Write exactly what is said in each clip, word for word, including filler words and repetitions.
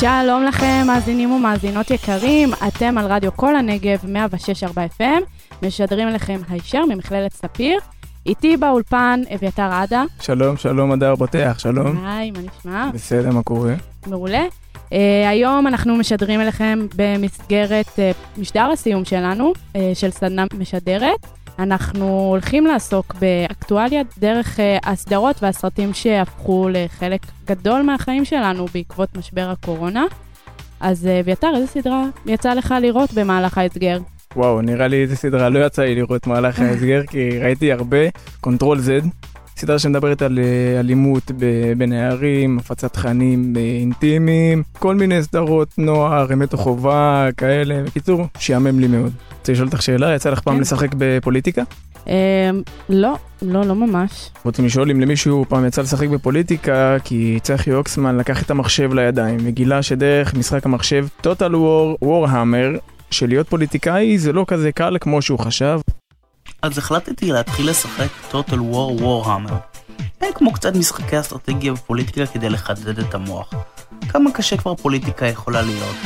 שלום לכם, מאזינים ומאזינות יקרים, אתם על רדיו קול הנגב מאה שש נקודה ארבע אף אם, משדרים לכם הישר ממכללת ספיר. איתי באולפן אביתר אדה. שלום, שלום אדר בוטח, שלום. היי, מה נשמע? בסדר, מה קורה? מעולה. Uh, היום אנחנו משדרים אליכם במסגרת uh, משדר הסיום שלנו, uh, של סדנה משדרת. אנחנו הולכים לעסוק באקטואליה דרך uh, הסדרות והסרטים שהפכו לחלק גדול מהחיים שלנו בעקבות משבר הקורונה. אז uh, ביתר, איזה סדרה יצא לך לראות במהלך ההסגר? וואו, נראה לי איזה סדרה לא יצא לי לראות במהלך ההסגר, כי ראיתי הרבה, קונטרול זד, סדרה שמדברת על אלימות בנערים, הפצת תכנים אינטימיים, כל מיני סדרות נוער, אמת או חובה, כאלה. בקיצור, שיאמם לי מאוד. רוצה לשאול אותך שאלה? יצא לך פעם לשחק בפוליטיקה? לא, לא, לא ממש. רוצים לשאול אם למישהו פעם יצא לשחק בפוליטיקה, כי צחי אוקסמן לקח את המחשב לידיים וגילה שדרך משחק המחשב Total War Warhammer, שלהיות פוליטיקאי זה לא כזה קל כמו שהוא חשב. אז החלטתי להתחיל לשחק Total War Warhammer. זה כמו קצת משחקי אסטרטגיה ופוליטיקה כדי לחדד את המוח. כמה קשה כבר פוליטיקה יכולה להיות.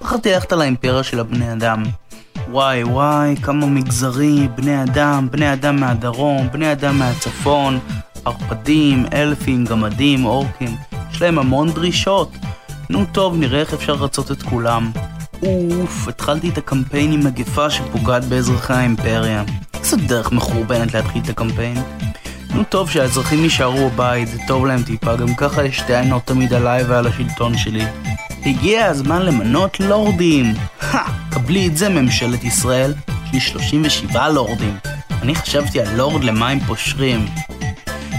בחרתי ללכת על האימפריה של הבני אדם. וואי וואי, כמה מגזרי, בני אדם, בני אדם מהדרום, בני אדם מהצפון, ערפדים, אלפים, גמדים, אורקים. יש להם המון דרישות. נו טוב, נראה איך אפשר לרצות את כולם. אוף, התחלתי את הקמפיין עם מגפה שפוגעת באזרחי האימפריה. איזו דרך מחורבנת להתחיל את הקמפיין. נו טוב, שהאזרחים יישארו בבית, זה טוב להם טיפה, גם ככה יש טענות תמיד עליי ועל השלטון שלי. הגיע הזמן למנות לורדים. הא, קבלי את זה ממשלת ישראל, שיש שלושים ושבעה לורדים. אני חשבתי על לורד למים פושרים.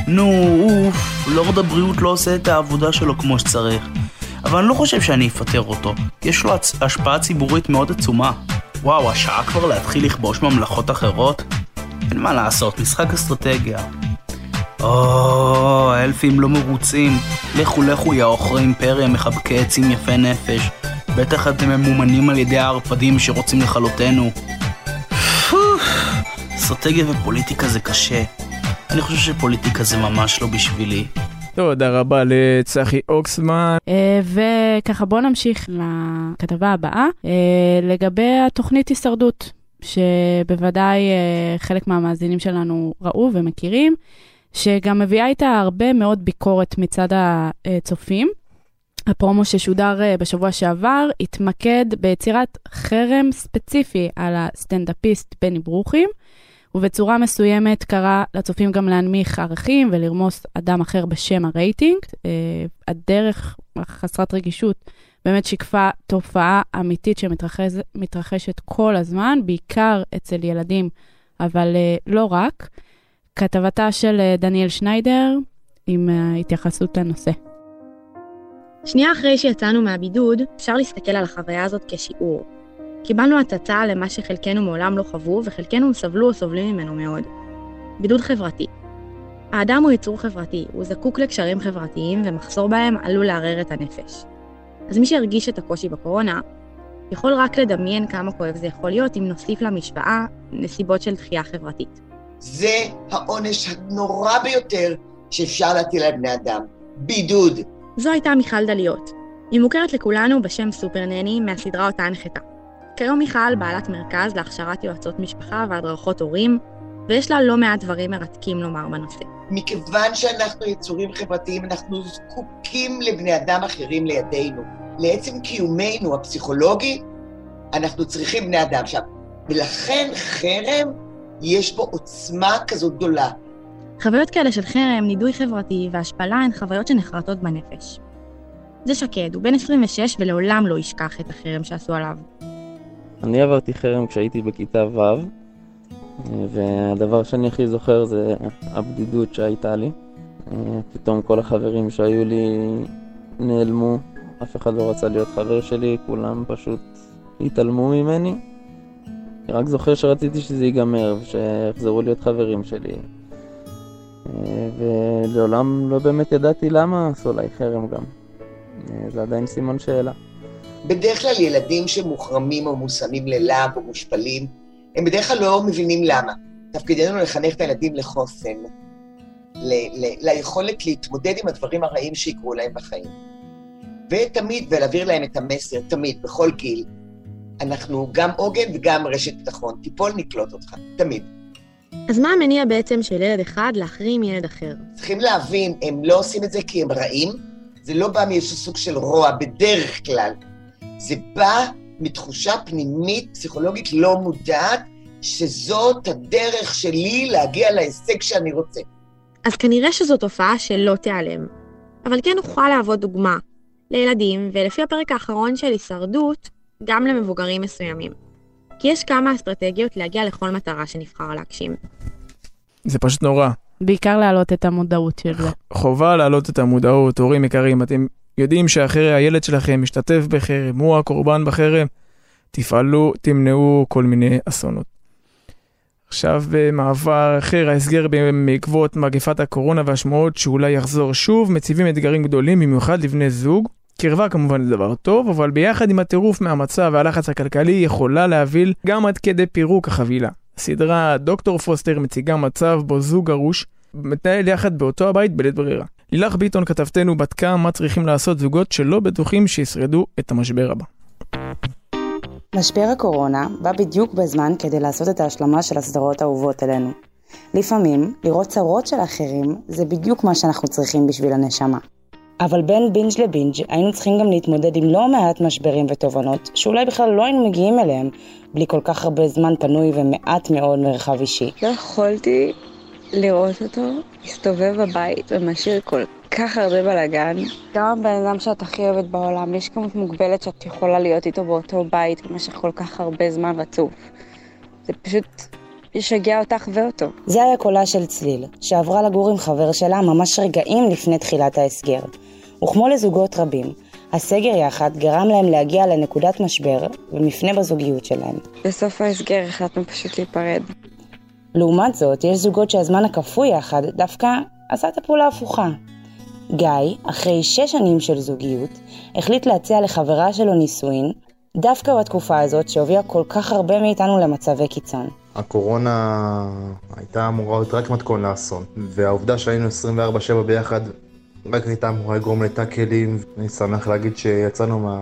נו, אוף, לורד הבריאות לא עושה את העבודה שלו כמו שצריך. אבל אני לא חושב שאני אפטר אותו, יש לו השפעה ציבורית מאוד עצומה. וואו, השעה כבר להתחיל לכבוש ממלכות אחרות? אין מה לעשות, משחק אסטרטגיה. או, האלפים לא מרוצים. לכו לכו יא אוכרי אימפריה, מחבקי עצים יפה נפש. בטח אתם ממומנים על ידי הערפדים שרוצים לכלותנו. אסטרטגיה ופוליטיקה זה קשה. אני חושב שפוליטיקה זה ממש לא בשבילי. תודה רבה לצחי אוקסמן. וככה בוא נמשיך לכתבה הבאה, לגבי התוכנית הישרדות, שבוודאי חלק מהמאזינים שלנו ראו ומכירים, שגם מביאה איתה הרבה מאוד ביקורת מצד הצופים. הפרומו ששודר בשבוע שעבר התמקד ביצירת חרם ספציפי על הסטנדאפיסט בני ברוכים, ובצורה מסוימת קרא לצופים גם להנמיך ערכים ולרמוס אדם אחר בשם הרייטינג. הדרך חסרת רגישות באמת שיקפה תופעה אמיתית שמתרחשת כל הזמן, בעיקר אצל ילדים, אבל לא רק. כתבתה של דניאל שניידר עם התייחסות לנושא. שנייה אחרי שיצאנו מהבידוד, אפשר להסתכל על החוויה הזאת כשיעור. קיבלנו התצעה למה שחלקנו מעולם לא חוו, וחלקנו סבלו או סובלים ממנו מאוד. בידוד חברתי. האדם הוא יצור חברתי, הוא זקוק לקשרים חברתיים, ומחסור בהם עלול לערער את הנפש. אז מי שהרגיש את הקושי בקורונה, יכול רק לדמיין כמה כואב זה יכול להיות, אם נוסיף למשוואה נסיבות של דחייה חברתית. זה העונש הנורא ביותר שאפשר להטיל על בני אדם. בידוד. זו הייתה מיכל דליות. היא מוכרת לכולנו בשם סופר נני, מהסדרה אותה הנחתה. כיום מיכל בעלת מרכז להכשרת יועצות משפחה והדרכות הורים, ויש לה לא מעט דברים מרתקים לומר בנושא. מכיוון שאנחנו יצורים חברתיים, אנחנו זקוקים לבני אדם אחרים לידינו. לעצם קיומנו הפסיכולוגי, אנחנו צריכים בני אדם שם. ולכן חרם יש בו עוצמה כזו גדולה. חוויות כאלה של חרם, נידוי חברתי והשפלה הן חוויות שנחרטות בנפש. זה שקד, הוא בן עשרים ושש ולעולם לא ישכח את החרם שעשו עליו. אני עברתי חרם כשהייתי בכיתה ו', והדבר שאני הכי זוכר זה הבדידות שהייתה לי. פתאום כל החברים שהיו לי נעלמו, אף אחד לא רצה להיות חבר שלי, כולם פשוט התעלמו ממני. אני רק זוכר שרציתי שזה ייגמר ושיחזרו להיות חברים שלי. ולעולם לא באמת ידעתי למה עשו לי חרם גם. זה עדיין סימן שאלה. בדרך כלל ילדים שמוחרמים או מושמים ללב או מושפלים, הם בדרך כלל לא מבינים למה. תפקידנו לחנך את הילדים לחוסן, ל- ל- ליכולת להתמודד עם הדברים הרעים שיקרו להם בחיים. ותמיד, ולהעביר להם את המסר, תמיד, בכל גיל, אנחנו גם עוגן וגם רשת ביטחון, טיפול נקלוט אותך, תמיד. אז מה המניע בעצם של ילד אחד להחרים ילד אחר? צריכים להבין, הם לא עושים את זה כי הם רעים, זה לא בא מאיזשהו סוג של רוע בדרך כלל, זה בא מתחושה פנימית, פסיכולוגית לא מודעת, שזאת הדרך שלי להגיע להישג שאני רוצה. אז כנראה שזו תופעה שלא תיעלם, אבל כן נוכל להוות דוגמה לילדים, ולפי הפרק האחרון של הישרדות, גם למבוגרים מסוימים. כי יש כמה אסטרטגיות להגיע לכל מטרה שנבחר להגשים. זה פשוט נורא. בעיקר להעלות את המודעות של זה. חובה להעלות את המודעות, הורים יקרים, אתם יודעים שאחרי הילד שלכם משתתף בחרם, הוא הקורבן בחרם, תפעלו, תמנעו כל מיני אסונות. עכשיו במעבר אחר, ההסגר בעקבות מגפת הקורונה והשמועות שאולי יחזור שוב, מציבים אתגרים גדולים, במיוחד לבני זוג. קרבה כמובן זה דבר טוב, אבל ביחד עם הטירוף מהמצב והלחץ הכלכלי יכולה להביל גם עד כדי פירוק החבילה. הסדרה דוקטור פוסטר מציגה מצב בו זוג גרוש מתנהל יחד באותו הבית בלית ברירה. לילך ביטון כתבתנו בדקה מה צריכים לעשות זוגות שלא בטוחים שישרדו את המשבר הבא. משבר הקורונה בא בדיוק בזמן כדי לעשות את ההשלמה של הסדרות האהובות אלינו. לפעמים לראות צרות של אחרים זה בדיוק מה שאנחנו צריכים בשביל הנשמה. אבל בין בינג' לבינג' היינו צריכים גם להתמודד עם לא מעט משברים ותובנות, שאולי בכלל לא היינו מגיעים אליהם, בלי כל כך הרבה זמן פנוי ומעט מאוד מרחב אישי. לא יכולתי לראות אותו, הסתובב בבית ומשאיר כל כך הרבה בלגן. גם הבן אדם שאת הכי אוהבת בעולם, יש כמות מוגבלת שאת יכולה להיות איתו באותו בית במשך כל כך הרבה זמן רצוף. זה פשוט ישגע אותך ואותו. זה היה קולה של צליל, שעברה לגור עם חבר שלה ממש רגעים לפני תחילת ההסגר. וכמו לזוגות רבים, הסגר יחד גרם להם להגיע לנקודת משבר ומפנה בזוגיות שלהם. בסוף ההסגר החלטנו פשוט להיפרד. לעומת זאת, יש זוגות שהזמן הכפוי יחד דווקא עשה את הפעולה הפוכה. גיא, אחרי שש שנים של זוגיות, החליט להציע לחברה שלו נישואין, דווקא בתקופה הזאת שהובילה כל כך הרבה מאיתנו למצבי קיצון. הקורונה הייתה אמורה להיות רק מתכון לאסון, והעובדה שהיינו עשרים וארבע שבע ביחד רק הייתה אמורה לגרום לטאקלים. אני שמח להגיד שיצאנו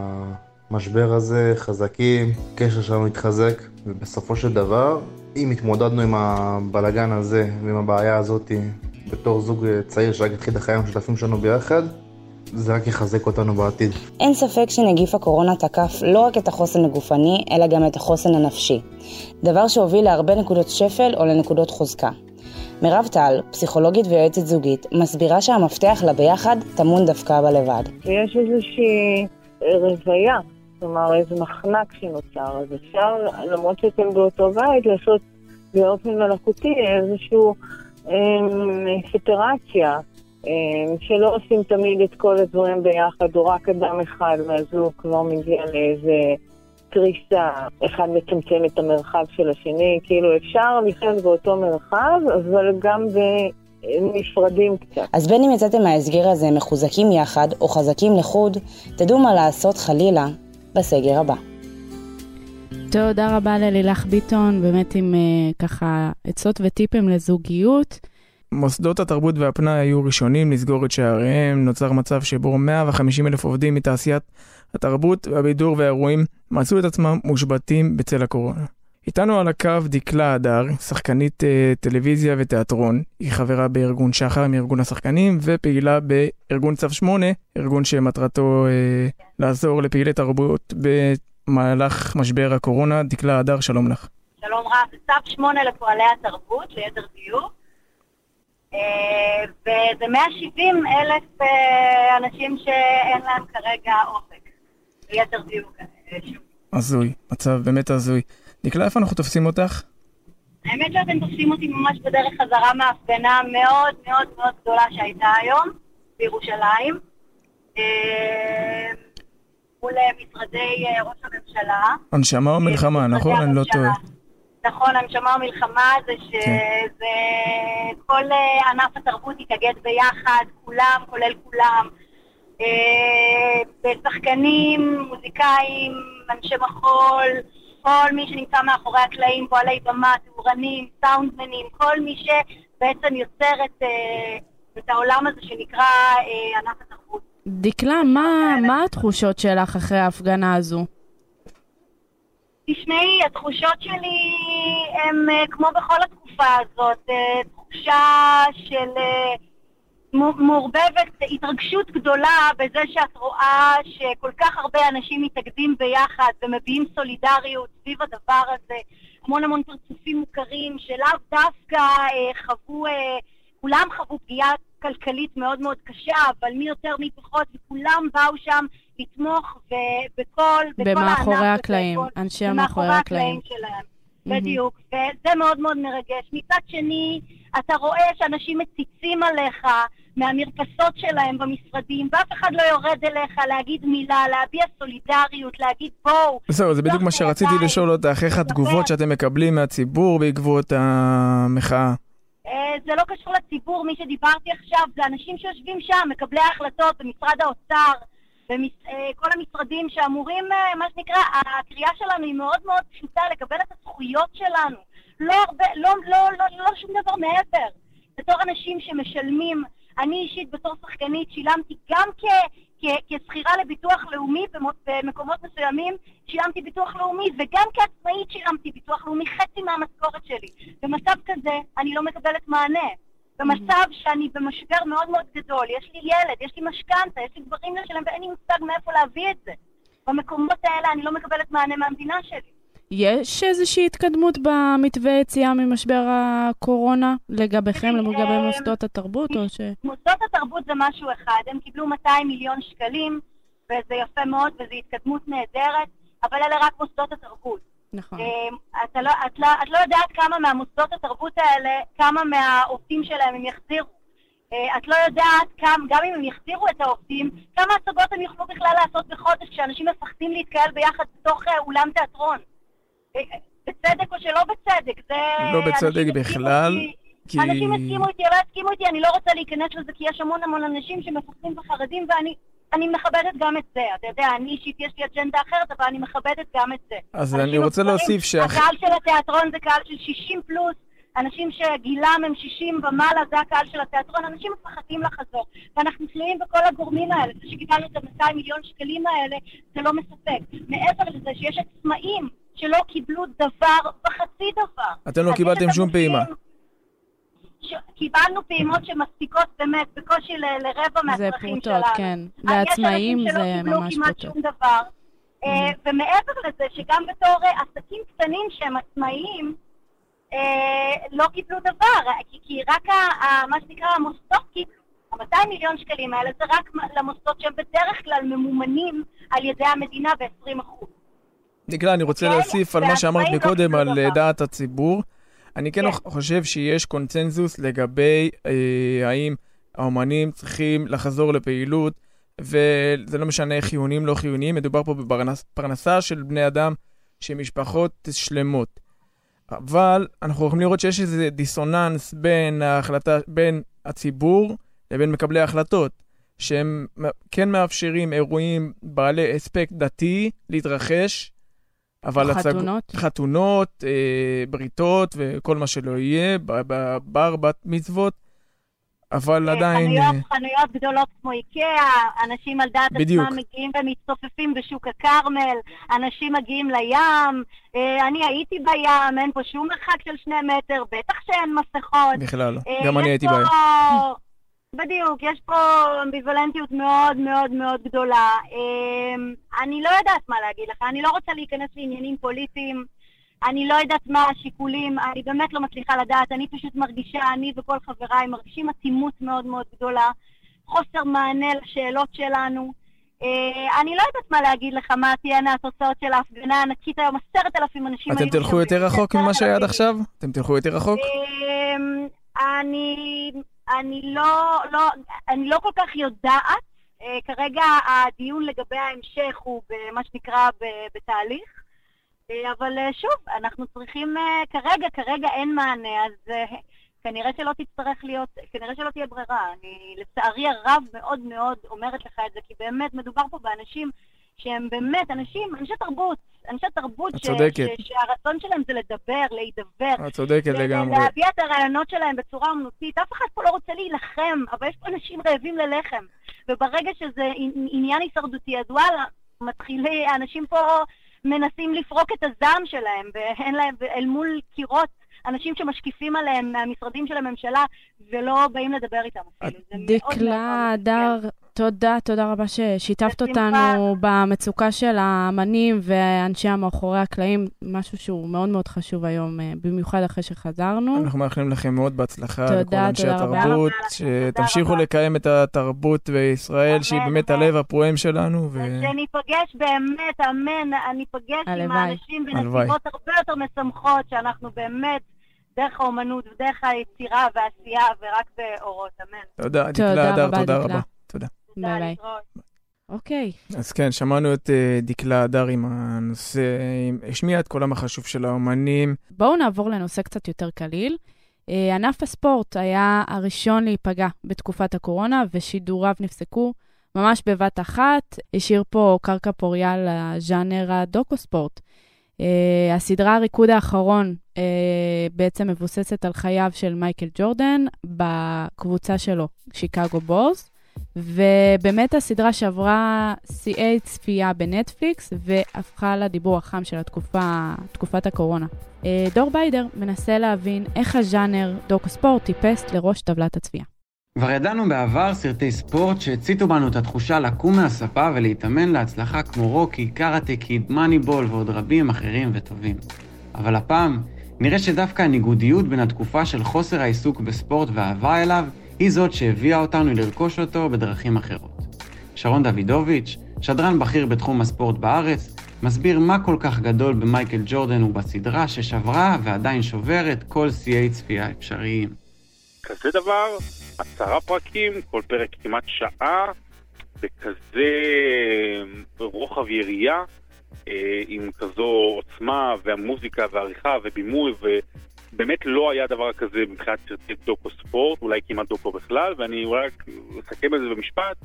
מהמשבר הזה חזקים, הקשר שלנו התחזק, ובסופו של דבר, אם התמודדנו עם הבלגן הזה ועם הבעיה הזאת בתור זוג צעיר שרק התחיל החיים המשותפים שלנו ביחד, זה רק יחזק אותנו בעתיד. אין ספק שנגיף הקורונה תקף לא רק את החוסן הגופני, אלא גם את החוסן הנפשי. דבר שהוביל להרבה נקודות שפל או לנקודות חוזקה. מירב טל, פסיכולוגית ויועצת זוגית, מסבירה שהמפתח לביחד טמון דווקא בלבד. יש איזושהי רוויה, כלומר איזה מחנק שנוצר, אז אפשר, למרות שאתם באותו בית, לעשות באופן מלאכותי איזשהו ספרציה. שלא עושים תמיד את כל הדברים ביחד, או רק אדם אחד מהזוג כבר מגיע לאיזה קריסה, אחד מצמצם את המרחב של השני, כאילו אפשר לחיות באותו מרחב, אבל גם בנפרדים קצת. אז בין אם יצאתם מההסגר הזה מחוזקים יחד או חזקים לחוד, תדעו מה לעשות חלילה בסגר הבא. תודה רבה ללילך ביטון, באמת עם ככה עצות וטיפים לזוגיות. מוסדות התרבות והפנאי היו ראשונים לסגור את שעריהם, נוצר מצב שבו מאה וחמישים אלף עובדים מתעשיית התרבות, הבידור והאירועים מצאו את עצמם מושבתים בצל הקורונה. איתנו על הקו דקלה אדר, שחקנית טלוויזיה ותיאטרון, היא חברה בארגון שחר מארגון השחקנים ופעילה בארגון צו שמונה, ארגון שמטרתו אה, לעזור לפעילי תרבות במהלך משבר הקורונה. דקלה אדר, שלום לך. שלום רב, צו שמונה לפועלי התרבות, ליתר דיוק. וזה מאה ושבעים אלף אנשים שאין להם כרגע אופק, ויתר דיוק. עזוי, מצב באמת עזוי. דקלה, איפה אנחנו תופסים אותך? האמת שאתם תופסים אותי ממש בדרך חזרה מהפגנה מאוד מאוד מאוד גדולה שהייתה היום בירושלים, מול משרדי ראש הממשלה. הנשמה או מלחמה, נכון? אני לא טועה. נכון, הנשמה ומלחמה זה שכל ענף התרבות יתאגד ביחד, כולם, כולל כולם, בשחקנים, מוזיקאים, אנשי מחול, כל מי שנמצא מאחורי הקלעים, פועלי במה, תאורנים, סאונדמנים, כל מי שבעצם יוצר את העולם הזה שנקרא ענף התרבות. דקלה, מה, מה התחושות שלך אחרי ההפגנה הזו? תשמעי, התחושות שלי הן כמו בכל התקופה הזאת, תחושה של מורבבת התרגשות גדולה בזה שאת רואה שכל כך הרבה אנשים מתאגדים ביחד ומביאים סולידריות סביב הדבר הזה, המון המון פרצופים מוכרים שלאו דווקא חוו, כולם חוו פגיעה כלכלית מאוד מאוד קשה, אבל מי יותר מי פחות, וכולם באו שם לתמוך ובכל, בכל במאחורי הקלעים, אנשי המאחורי הקלעים שלהם. בדיוק, וזה מאוד מאוד מרגש. מצד שני, אתה רואה שאנשים מציצים עליך מהמרפסות שלהם במשרדים, ואף אחד לא יורד אליך להגיד מילה, להביע סולידריות, להגיד בואו. זה בדיוק מה שרציתי לשאול אותך, איך התגובות שאתם מקבלים מהציבור בעקבות המחאה? זה לא קשור לציבור, מי שדיברתי עכשיו, זה אנשים שיושבים שם, מקבלי ההחלטות במשרד האוצר, כל המשרדים שאמורים, מה שנקרא, הקריאה שלנו היא מאוד מאוד פשוטה, לקבל את הזכויות שלנו. לא הרבה, לא, לא, לא, לא שום דבר מעבר. בתור אנשים שמשלמים, אני אישית בתור שחקנית שילמתי גם כ, כ, כסחירה לביטוח לאומי במקומות מסוימים, שילמתי ביטוח לאומי, וגם כעצמאית שילמתי ביטוח לאומי חצי מהמשכורת שלי. במצב כזה, אני לא מקבלת מענה. במצב שאני במשבר מאוד מאוד גדול, יש לי ילד, יש לי משכנתה, יש לי דברים לשלם, ואין לי מושג מאיפה להביא את זה. במקומות האלה אני לא מקבלת מענה מהמדינה שלי. יש איזושהי התקדמות במתווה היציאה ממשבר הקורונה לגביכם, לגבי מוסדות התרבות? מוסדות התרבות זה משהו אחד, הם קיבלו מאתיים מיליון שקלים, וזה יפה מאוד, וזו התקדמות נהדרת, אבל אלה רק מוסדות התרבות. נכון. את לא, את לא, את לא יודעת כמה מהמוסדות התרבות האלה, כמה מהעובדים שלהם הם יחזירו. את לא יודעת כמה, גם אם הם יחזירו את העובדים, כמה הצגות הם יוכלו בכלל לעשות בחודש, כשאנשים מפחדים להתקהל ביחד בתוך אולם תיאטרון. בצדק או שלא בצדק, זה... לא בצדק בכלל, כי... אנשים הסכימו אותי, לא הסכימו אותי, אני לא רוצה להיכנס לזה, כי יש המון המון אנשים שמפחדים וחרדים, ואני... אני מכבדת גם את זה, אתה יודע, אני אישית יש לי אג'נדה אחרת, אבל אני מכבדת גם את זה. אז אני רוצה להוסיף ש... הקהל של התיאטרון זה קהל של שישים פלוס, אנשים שגילם הם שישים ומעלה, זה הקהל של התיאטרון, אנשים מפחדים לחזור, ואנחנו תלויים בכל הגורמים האלה, זה שגידלנו את מאתיים מיליון שקלים האלה, זה לא מספק. מעבר לזה שיש עצמאים שלא קיבלו דבר וחצי דבר. אתם לא קיבלתם שום פעימה. קיבלנו פעימות שמספיקות באמת בקושי לרבע מהצרכים שלנו. זה פרוטות, כן. לעצמאים זה ממש פרוטות. ומעבר לזה שגם בתור עסקים קטנים שהם עצמאיים לא קיבלו דבר, כי רק מה שנקרא המוסדות קיבלו. מאתיים מיליון שקלים האלה זה רק למוסדות שהם בדרך כלל ממומנים על ידי המדינה ב-עשרים אחוז. דקלה, אני רוצה להוסיף על מה שאמרת מקודם על דעת הציבור. אני כן חושב שיש קונצנזוס לגבי האם האומנים צריכים לחזור לפעילות, וזה לא משנה חיוניים לא חיוניים, מדובר פה בפרנסה של בני אדם, שמשפחות שלמות. אבל אנחנו יכולים לראות שיש איזה דיסוננס בין ההחלטה, בין הציבור לבין מקבלי ההחלטות, שהם כן מאפשרים אירועים בעלי אספקט דתי להתרחש, אבל חתונות, הצג... חתונות אה, בריתות וכל מה שלא יהיה, בבר, בת מצוות, אבל עדיין... חנויות, חנויות גדולות כמו איקאה, אנשים על דעת בדיוק. עצמם מגיעים ומצטופפים בשוק הקרמל, אנשים מגיעים לים, אה, אני הייתי בים, אין פה שום מרחק של שני מטר, בטח שאין מסכות. בכלל לא, אה, גם אני הייתי בים. פה... בדיוק, יש פה אמביוולנטיות מאוד מאוד מאוד גדולה. אני לא יודעת מה להגיד לך, אני לא רוצה להיכנס לעניינים פוליטיים, אני לא יודעת מה השיקולים, אני באמת לא מצליחה לדעת, אני פשוט מרגישה, אני וכל חבריי מרגישים אטימות מאוד מאוד גדולה, חוסר מענה לשאלות שלנו. אני לא יודעת מה להגיד לך, מה תהיינה התוצאות של ההפגנה הענקית היום, עשרת אלפים אנשים... אתם תלכו יותר רחוק ממה שהיה עד עכשיו? אתם תלכו יותר רחוק? אני... אני לא, לא, אני לא כל כך יודעת, כרגע הדיון לגבי ההמשך הוא במה שנקרא בתהליך, אבל שוב, אנחנו צריכים, כרגע, כרגע אין מענה, אז כנראה שלא תצטרך להיות, כנראה שלא תהיה ברירה, אני לצערי הרב מאוד מאוד אומרת לך את זה, כי באמת מדובר פה באנשים שהם באמת אנשים, אנשי תרבות, אנשי תרבות ש, ש, שהרצון שלהם זה לדבר, להידבר. הצודקת לגמרי. להביע את הרעיונות שלהם בצורה אמנותית. אף אחד פה לא רוצה להילחם, אבל יש פה אנשים רעבים ללחם. וברגע שזה עניין הישרדותי, אז וואלה, מתחילי, האנשים פה מנסים לפרוק את הזעם שלהם, ואין להם, אל מול קירות, אנשים שמשקיפים עליהם מהמשרדים של הממשלה, ולא באים לדבר איתם אפילו. דקלה, אדר, תודה, תודה רבה ששיתפת אותנו במצוקה של האמנים ואנשי המאחורי הקלעים, משהו שהוא מאוד מאוד חשוב היום, במיוחד אחרי שחזרנו. אנחנו מאחלים לכם מאוד בהצלחה לכל אנשי התרבות, שתמשיכו לקיים את התרבות בישראל, שהיא באמת הלב הפועם שלנו. שניפגש באמת, אמן, ניפגש עם האנשים בנסיבות הרבה יותר משמחות, שאנחנו באמת, דרך האומנות ודרך היצירה והעשייה, ורק באורות, אמן. תודה, דקלה, אדר, תודה רבה. תודה. ביי. אוקיי. אז כן, שמענו את דקלה אדר עם הנושא, השמיע את קולם החשוב של האומנים. בואו נעבור לנושא קצת יותר קליל. ענף הספורט היה הראשון להיפגע בתקופת הקורונה, ושידוריו נפסקו ממש בבת אחת. השאיר פה קרקע פוריה לז'אנר הדוקו-ספורט. הסדרה הריקוד האחרון בעצם מבוססת על חייו של מייקל ג'ורדן בקבוצה שלו, שיקגו בולס. ובאמת הסדרה שעברה שיאי צפייה בנטפליקס והפכה לדיבור החם של התקופה, תקופת הקורונה. דור ביידר מנסה להבין איך הז'אנר דוקו ספורט טיפס לראש טבלת הצפייה. כבר ידענו בעבר סרטי ספורט שהציתו בנו את התחושה לקום מהספה ולהתאמן להצלחה כמו רוקי, קראטה קיד, מניבול ועוד רבים אחרים וטובים. אבל הפעם נראה שדווקא הניגודיות בין התקופה של חוסר העיסוק בספורט והאהבה אליו היא זאת שהביאה אותנו לרכוש אותו בדרכים אחרות. שרון דוידוביץ', שדרן בכיר בתחום הספורט בארץ, מסביר מה כל כך גדול במייקל ג'ורדן ובסדרה ששברה ועדיין שוברת כל שיאי צפייה אפשריים. כזה דבר, עשרה פרקים, כל פרק כמעט שעה, וכזה רוחב יריעה, עם כזו עוצמה והמוזיקה והעריכה ובימוי ו... באמת לא היה דבר כזה מבחינת סרטי דוקו ספורט, אולי כמעט דוקו בכלל, ואני אולי אסכם את זה במשפט.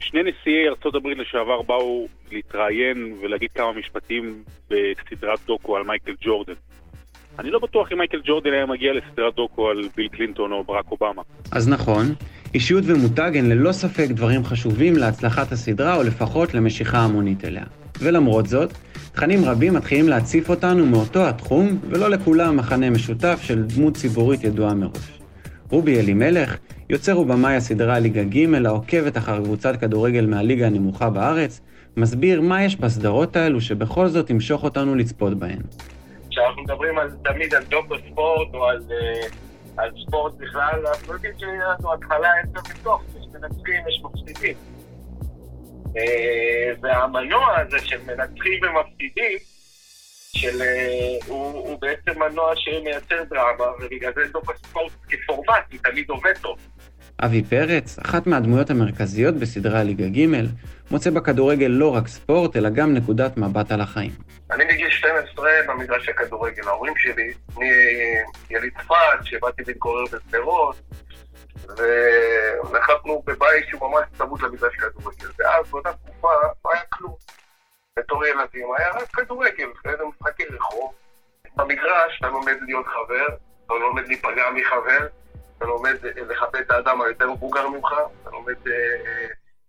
שני נשיאי ארצות הברית לשעבר באו להתראיין ולהגיד כמה משפטים בסדרת דוקו על מייקל ג'ורדן. אני לא בטוח אם מייקל ג'ורדן היה מגיע לסדרת דוקו על ביל קלינטון או ברק אובמה. אז נכון, אישיות ומותג הן ללא ספק דברים חשובים להצלחת הסדרה או לפחות למשיכה המונית אליה. ולמרות זאת, תכנים רבים מתחילים להציף אותנו מאותו התחום, ולא לכולם מחנה משותף של דמות ציבורית ידועה מראש. רובי אלימלך, יוצר ובמאי הסדרה ליגה ג' העוקבת אחר קבוצת כדורגל מהליגה הנמוכה בארץ, מסביר מה יש בסדרות האלו שבכל זאת ימשוך אותנו לצפות בהן. כשאנחנו מדברים על, תמיד על דוקו ספורט או על, על ספורט בכלל, אנחנו יודעים שאנחנו התחלה יותר מתוך, יש מנצחים, יש מפסידים. והמנוע הזה של מנצחים ומפסידים, של, הוא, הוא בעצם מנוע שמייצר דרמה, ובגלל זה דוקו ספורט כפורמט, הוא תמיד עובד טוב. אבי פרץ, אחת מהדמויות המרכזיות בסדרה ליגה ג', מוצא בכדורגל לא רק ספורט, אלא גם נקודת מבט על החיים. אני בגיל שתים עשרה במגרש הכדורגל, ההורים שלי, אני יליד צפת, שבאתי להתגורר בשדרות, ונחתנו בבית שהוא ממש צמוד למגרש כדורגל, ואז באותה תקופה לא היה כלום. בתור ילדים היה רק כדורגל, זה משחקי רחוב. במגרש אתה לומד להיות חבר, אתה לומד להיפגע מחבר, אתה לומד לחבק את האדם היותר בוגר ממך, אתה לומד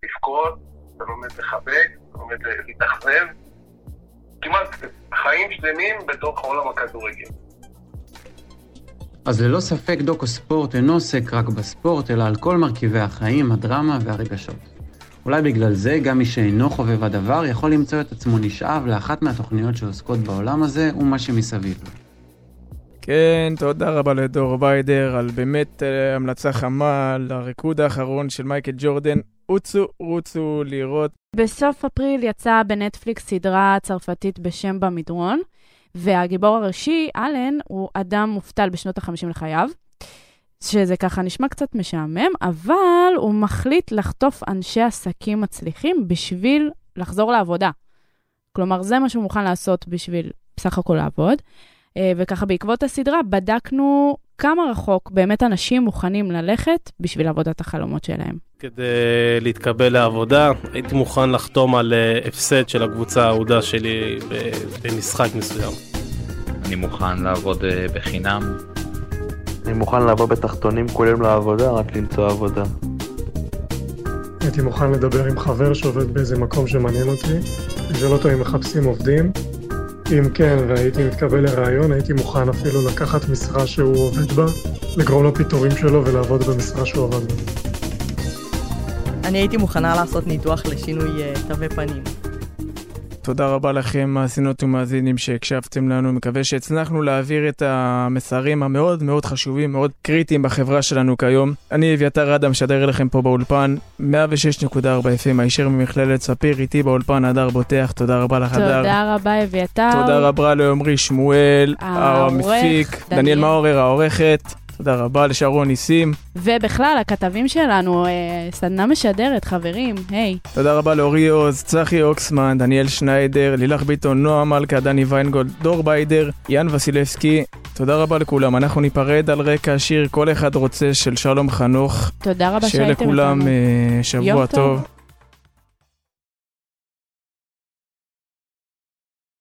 לבכות, אתה לומד לחבק, אתה לומד להתאכזב. כמעט חיים שלמים בתוך עולם הכדורגל. אז ללא ספק דוקו ספורט אינו עוסק רק בספורט, אלא על כל מרכיבי החיים, הדרמה והרגשות. אולי בגלל זה, גם מי שאינו חובב הדבר, יכול למצוא את עצמו נשאב לאחת מהתוכניות שעוסקות בעולם הזה ומה שמסביב לו. כן, תודה רבה לדור ביידר על באמת המלצה חמה על הריקוד האחרון של מייקל ג'ורדן. רוצו, רוצו לראות. בסוף אפריל יצאה בנטפליקס סדרה צרפתית בשם במדרון. והגיבור הראשי, אלן, הוא אדם מופתל בשנות ה-חמישים לחייו, שזה ככה נשמע קצת משעמם, אבל הוא מחליט לחטוף אנשי עסקים מצליחים בשביל לחזור לעבודה. כלומר, זה מה שהוא מוכן לעשות בשביל בסך הכל לעבוד. וככה בעקבות הסדרה בדקנו כמה רחוק באמת אנשים מוכנים ללכת בשביל עבודת החלומות שלהם. כדי להתקבל לעבודה, הייתי מוכן לחתום על הפסד של הקבוצה העודה שלי במשחק מסוים. אני מוכן לעבוד בחינם. אני מוכן לעבוד בתחתונים כולם לעבודה, רק למצוא עבודה. הייתי מוכן לדבר עם חבר שעובד באיזה מקום שמעניין אותי, זה לא טוב אם מחפשים עובדים. אם כן, והייתי מתקבל לרעיון, הייתי מוכן אפילו לקחת משרה שהוא עובד בה, לגרום לו פיתורים שלו ולעבוד במשרה שהוא עובד בה. אני הייתי מוכנה לעשות ניתוח לשינוי תווי פנים. תודה רבה לכם, מאזינות ומאזינים שהקשבתם לנו. מקווה שהצלחנו להעביר את המסרים המאוד מאוד חשובים, מאוד קריטיים בחברה שלנו כיום. אני אביתר אדה, משדר לכם פה באולפן, מאה ושש נקודה ארבע אף אם, הישר ממכללת ספיר, איתי באולפן אדר בוטח. תודה רבה לך, אדר. תודה רבה, אביתר. תודה רבה לעומרי שמואל, המפיק, דניאל מאורר, העורכת. תודה רבה לשרון ניסים. ובכלל, הכתבים שלנו, סדנה משדרת, חברים, היי. תודה רבה לאורי עוז, צחי אוקסמן, דניאל שניידר, לילך ביטון, נועה מלכה, דני ויינגולד, דור ביידר, יאן וסילבסקי. תודה רבה לכולם. אנחנו ניפרד על רקע השיר "כל אחד רוצה" של שלום חנוך. תודה רבה שהייתם איתנו. שיהיה לכולם שבוע טוב.